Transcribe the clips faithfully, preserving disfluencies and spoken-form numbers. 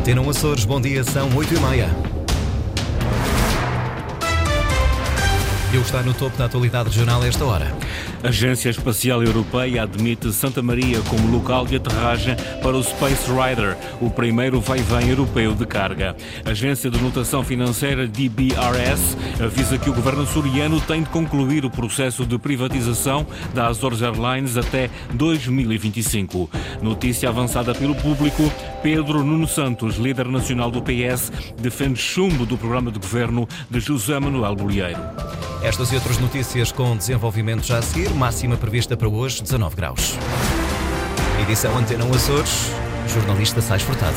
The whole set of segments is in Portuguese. Antena um Açores, bom dia, são oito e meia. E o que está no topo da atualidade regional a esta hora? A Agência Espacial Europeia admite Santa Maria como local de aterragem para o Space Rider, o primeiro vai-vem europeu de carga. A Agência de Notação Financeira D B R S avisa que o governo açoriano tem de concluir o processo de privatização da Azores Airlines até dois mil e vinte e cinco. Notícia avançada pelo público, Pedro Nuno Santos, líder nacional do P S, defende chumbo do programa de governo de José Manuel Bolieiro. Estas e outras notícias com desenvolvimento já a seguir. Máxima prevista para hoje, dezanove graus. Edição Antena um Açores, jornalista Saes Furtado.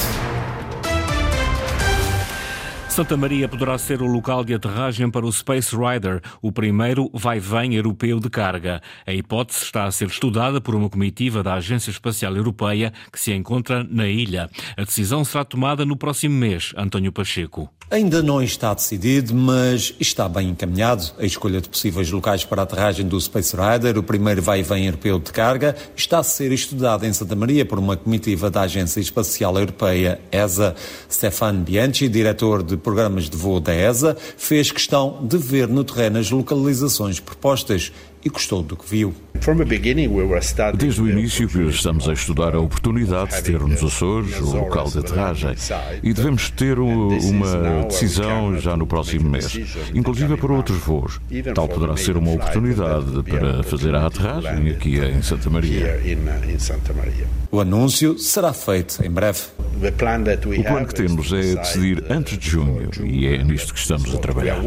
Santa Maria poderá ser o local de aterragem para o Space Rider, o primeiro vai-vem europeu de carga. A hipótese está a ser estudada por uma comitiva da Agência Espacial Europeia que se encontra na ilha. A decisão será tomada no próximo mês, António Pacheco. Ainda não está decidido, mas está bem encaminhado. A escolha de possíveis locais para a aterragem do Space Rider, o primeiro vai-vem europeu de carga, está a ser estudada em Santa Maria por uma comitiva da Agência Espacial Europeia, E S A. Stefano Bianchi, diretor de programas de voo da E S A, fez questão de ver no terreno as localizações propostas e gostou do que viu. Desde o início que estamos a estudar a oportunidade de ter nos Açores o local de aterragem e devemos ter uma decisão já no próximo mês, inclusive para outros voos. Tal poderá ser uma oportunidade para fazer a aterragem aqui em Santa Maria. O anúncio será feito em breve. O plano que temos é decidir antes de junho e é nisto que estamos a trabalhar.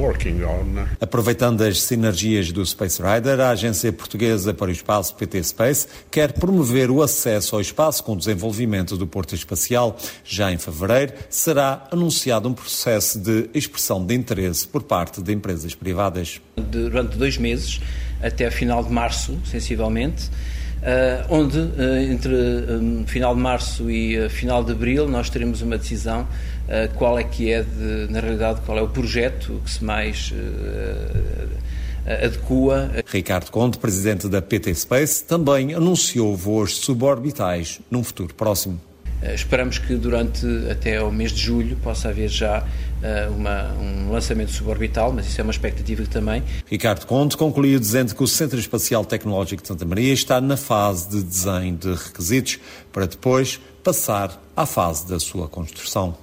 Aproveitando as sinergias do Space Rider, a Agência Portuguesa para o Espaço, P T Space, quer promover o acesso ao espaço com o desenvolvimento do Porto Espacial. Já em fevereiro, será anunciado um processo de expressão de interesse por parte de empresas privadas. Durante dois meses, até final de março, sensivelmente, onde entre final de março e final de abril nós teremos uma decisão qual é que é, de, na realidade, qual é o projeto que se mais adequa. Ricardo Conte, presidente da P T Space, também anunciou voos suborbitais num futuro próximo. Esperamos que durante até o mês de julho possa haver já uma, um lançamento suborbital, mas isso é uma expectativa também. Ricardo Conte concluiu dizendo que o Centro Espacial Tecnológico de Santa Maria está na fase de desenho de requisitos para depois passar à fase da sua construção.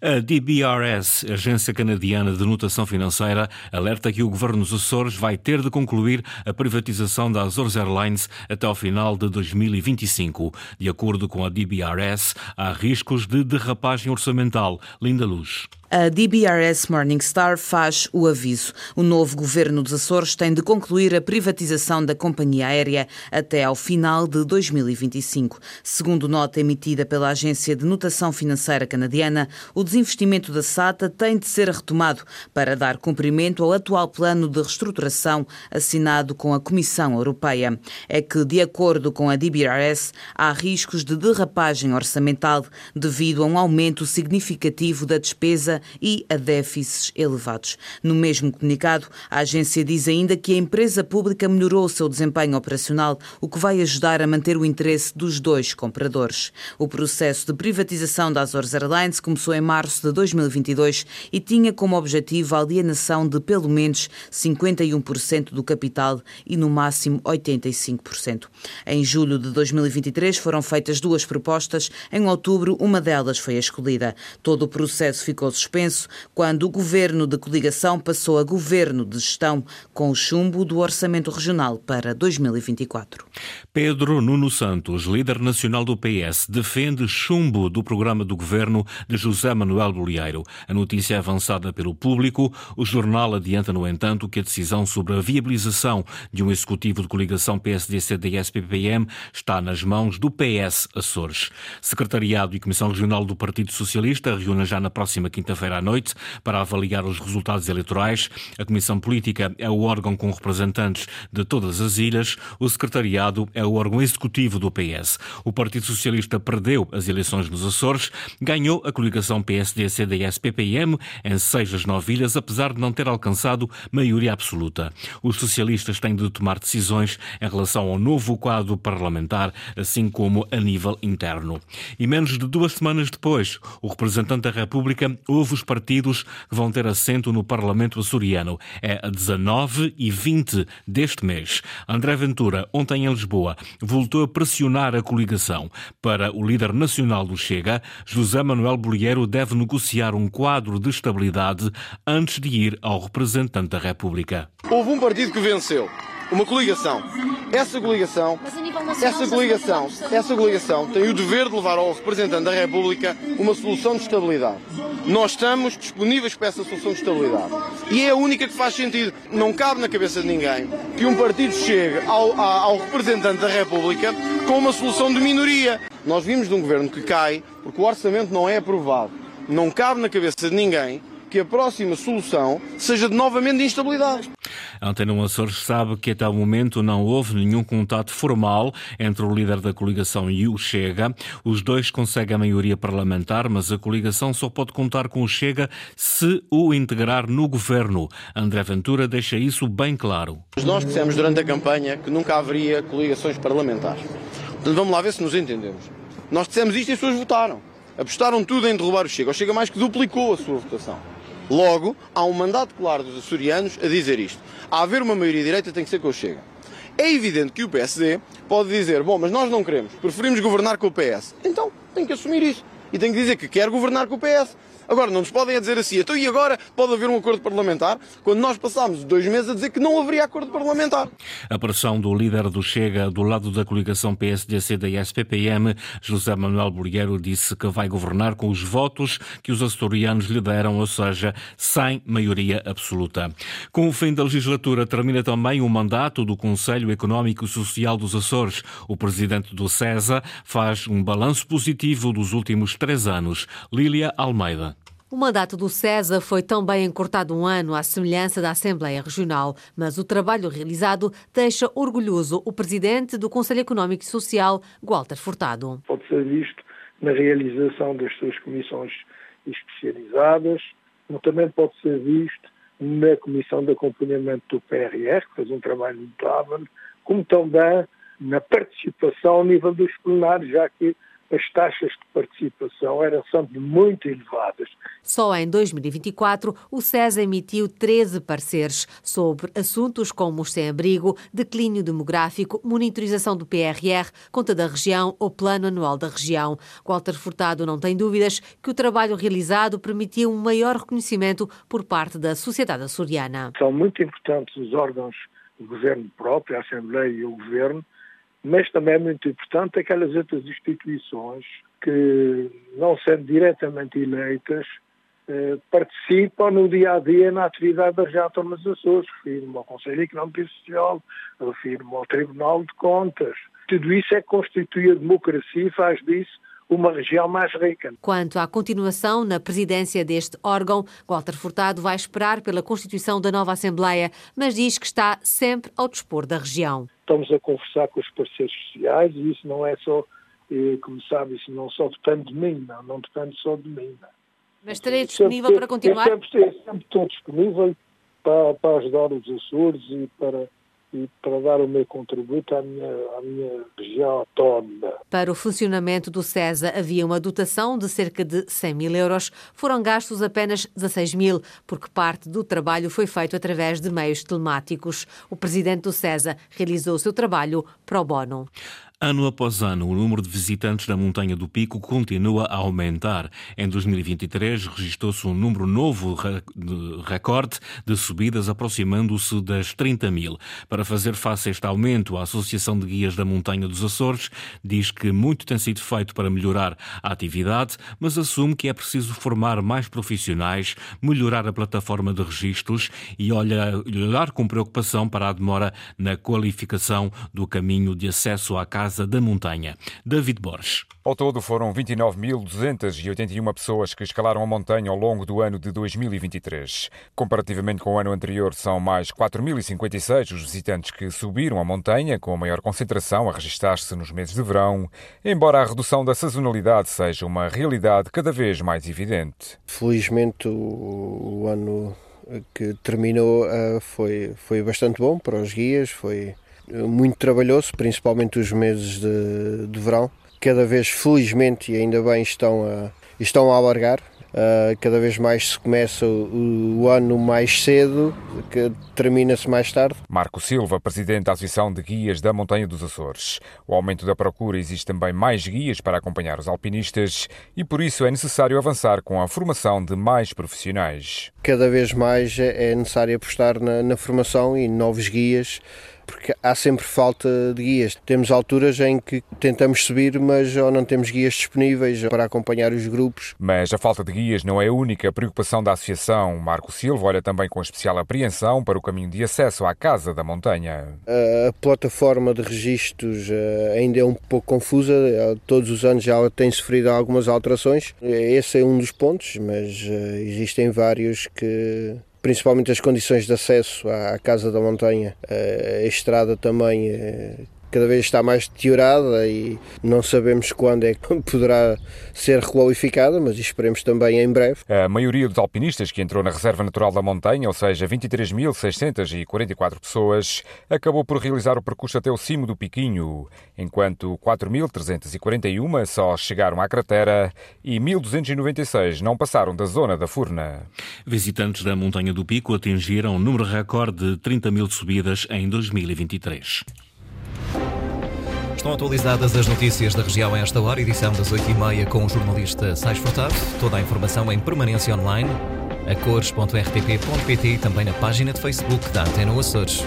A D B R S, Agência Canadiana de Notação Financeira, alerta que o governo dos Açores vai ter de concluir a privatização da Azores Airlines até ao final de dois mil e vinte e cinco. De acordo com a D B R S, há riscos de derrapagem orçamental. Linda Luz. A D B R S Morningstar faz o aviso. O novo governo dos Açores tem de concluir a privatização da companhia aérea até ao final de dois mil e vinte e cinco. Segundo nota emitida pela Agência de Notação Financeira Canadiana, o desinvestimento da SATA tem de ser retomado para dar cumprimento ao atual plano de reestruturação assinado com a Comissão Europeia. É que, de acordo com a D B R S, há riscos de derrapagem orçamental devido a um aumento significativo da despesa e a déficits elevados. No mesmo comunicado, a agência diz ainda que a empresa pública melhorou o seu desempenho operacional, o que vai ajudar a manter o interesse dos dois compradores. O processo de privatização da Azores Airlines começou em março de dois mil e vinte e dois e tinha como objetivo a alienação de pelo menos cinquenta e um por cento do capital e no máximo oitenta e cinco por cento. Em julho de dois mil e vinte e três foram feitas duas propostas, em outubro uma delas foi a escolhida. Todo o processo ficou suspenso quando o governo de coligação passou a governo de gestão com o chumbo do orçamento regional para dois mil e vinte e quatro. Pedro Nuno Santos, líder nacional do P S, defende chumbo do programa do governo de José Manuel Bolieiro. A notícia é avançada pelo Público. O jornal adianta, no entanto, que a decisão sobre a viabilização de um executivo de coligação P S D C D S P P M está nas mãos do P S Açores. Secretariado e Comissão Regional do Partido Socialista reúnem já na próxima quinta-feira à noite para avaliar os resultados eleitorais. A Comissão Política é o órgão com representantes de todas as ilhas. O Secretariado é o órgão executivo do P S. O Partido Socialista perdeu as eleições nos Açores, ganhou a coligação Associação P S D C D S P P M em seis das nove ilhas, apesar de não ter alcançado maioria absoluta. Os socialistas têm de tomar decisões em relação ao novo quadro parlamentar, assim como a nível interno. E menos de duas semanas depois, o representante da República ouve os partidos que vão ter assento no Parlamento açoriano. É a dezanove e vinte deste mês. André Ventura, ontem em Lisboa, voltou a pressionar a coligação. Para o líder nacional do Chega, José Manuel Bolieiro deve negociar um quadro de estabilidade antes de ir ao representante da República. Houve um partido que venceu, uma coligação. Essa coligação, essa coligação, essa coligação tem o dever de levar ao representante da República uma solução de estabilidade. Nós estamos disponíveis para essa solução de estabilidade. E é a única que faz sentido. Não cabe na cabeça de ninguém que um partido chegue ao, ao representante da República com uma solução de minoria. Nós vimos de um governo que cai porque o orçamento não é aprovado. Não cabe na cabeça de ninguém que a próxima solução seja de novamente de instabilidade. A Antena um Açores sabe que até o momento não houve nenhum contato formal entre o líder da coligação e o Chega. Os dois conseguem a maioria parlamentar, mas a coligação só pode contar com o Chega se o integrar no governo. André Ventura deixa isso bem claro. Nós dissemos durante a campanha que nunca haveria coligações parlamentares. Portanto, vamos lá ver se nos entendemos. Nós dissemos isto e as pessoas votaram. Apostaram tudo em derrubar o Chega. O Chega mais que duplicou a sua votação. Logo, há um mandato claro dos açorianos a dizer isto. A haver uma maioria direita tem que ser com o Chega. É evidente que o P S D pode dizer, bom, mas nós não queremos, preferimos governar com o P S. Então, tem que assumir isso. E tem que dizer que quer governar com o P S. Agora, não nos podem é dizer assim, então e agora pode haver um acordo parlamentar, quando nós passámos dois meses a dizer que não haveria acordo parlamentar. A pressão do líder do Chega do lado da coligação P S D C D S P P M, José Manuel Bolieiro, disse que vai governar com os votos que os açorianos lhe deram, ou seja, sem maioria absoluta. Com o fim da legislatura, termina também o mandato do Conselho Económico e Social dos Açores. O presidente do C E S A faz um balanço positivo dos últimos três anos. Lília Almeida. O mandato do C E S A foi também encurtado um ano, à semelhança da Assembleia Regional, mas o trabalho realizado deixa orgulhoso o presidente do Conselho Económico e Social, Gualter Furtado. Pode ser visto na realização das suas comissões especializadas, mas também pode ser visto na comissão de acompanhamento do P R R, que fez um trabalho notável, como também na participação ao nível dos plenários, já que as taxas de participação eram sempre muito elevadas. Só em dois mil e vinte e quatro, o C E S A emitiu treze pareceres sobre assuntos como os sem-abrigo, declínio demográfico, monitorização do P R R, conta da região ou plano anual da região. Gualter Furtado não tem dúvidas que o trabalho realizado permitiu um maior reconhecimento por parte da sociedade açoriana. São muito importantes os órgãos do governo próprio, a Assembleia e o governo, mas também é muito importante aquelas outras instituições que, não sendo diretamente eleitas, eh, participam no dia-a-dia na atividade da região dos Açores. Refiro-me ao Conselho Económico e Social, refiro-me ao Tribunal de Contas. Tudo isso é que constitui a democracia e faz disso uma região mais rica. Quanto à continuação na presidência deste órgão, Gualter Furtado vai esperar pela constituição da nova Assembleia, mas diz que está sempre ao dispor da região. Estamos a conversar com os parceiros sociais e isso não é só, como sabe, isso não só depende de mim, não, não depende só de mim. Não. Mas estarei disponível para continuar? Eu sempre, eu sempre estou disponível para, para ajudar os Açores e para... e para dar o meu contributo à minha, à minha região autónoma. Para o funcionamento do C E S A havia uma dotação de cerca de cem mil euros. Foram gastos apenas dezasseis mil, porque parte do trabalho foi feito através de meios telemáticos. O presidente do C E S A realizou o seu trabalho pro bono. Ano após ano, o número de visitantes da Montanha do Pico continua a aumentar. Em dois mil e vinte e três, registou-se um número novo de recorde de subidas, aproximando-se das trinta mil. Para fazer face a este aumento, a Associação de Guias da Montanha dos Açores diz que muito tem sido feito para melhorar a atividade, mas assume que é preciso formar mais profissionais, melhorar a plataforma de registros e olhar com preocupação para a demora na qualificação do caminho de acesso à casa Casa da Montanha. David Borges. Ao todo foram vinte e nove mil duzentas e oitenta e uma pessoas que escalaram a montanha ao longo do ano de dois mil e vinte e três. Comparativamente com o ano anterior, são mais quatro mil e cinquenta e seis os visitantes que subiram a montanha, com a maior concentração a registar-se nos meses de verão, embora a redução da sazonalidade seja uma realidade cada vez mais evidente. Felizmente o, o ano que terminou foi, foi bastante bom para os guias, foi muito trabalhoso, principalmente os meses de, de verão. Cada vez, felizmente, e ainda bem, estão a, estão a alargar. Uh, cada vez mais se começa o, o ano mais cedo, que termina-se mais tarde. Marco Silva, presidente da Associação de Guias da Montanha dos Açores. O aumento da procura exige também mais guias para acompanhar os alpinistas e por isso é necessário avançar com a formação de mais profissionais. Cada vez mais é necessário apostar na, na formação e novos guias, porque há sempre falta de guias. Temos alturas em que tentamos subir, mas ou não temos guias disponíveis para acompanhar os grupos. Mas a falta de guias não é a única preocupação da associação. Marco Silva olha também com especial apreensão para o caminho de acesso à Casa da Montanha. A plataforma de registros ainda é um pouco confusa. Todos os anos já tem sofrido algumas alterações. Esse é um dos pontos, mas existem vários que... Principalmente as condições de acesso à Casa da Montanha, a estrada também cada vez está mais deteriorada e não sabemos quando é que poderá ser requalificada, mas esperemos também em breve. A maioria dos alpinistas que entrou na Reserva Natural da Montanha, ou seja, vinte e três mil seiscentas e quarenta e quatro pessoas, acabou por realizar o percurso até o cimo do Piquinho, enquanto quatro mil trezentas e quarenta e uma só chegaram à cratera e mil duzentas e noventa e seis não passaram da zona da Furna. Visitantes da Montanha do Pico atingiram um número recorde de trinta mil subidas em dois mil e vinte e três. Estão atualizadas as notícias da região a esta hora, edição das oito e meia com o jornalista Saes Furtado. Toda a informação em permanência online, a cores ponto r t p ponto p t e também na página de Facebook da Antena um Açores.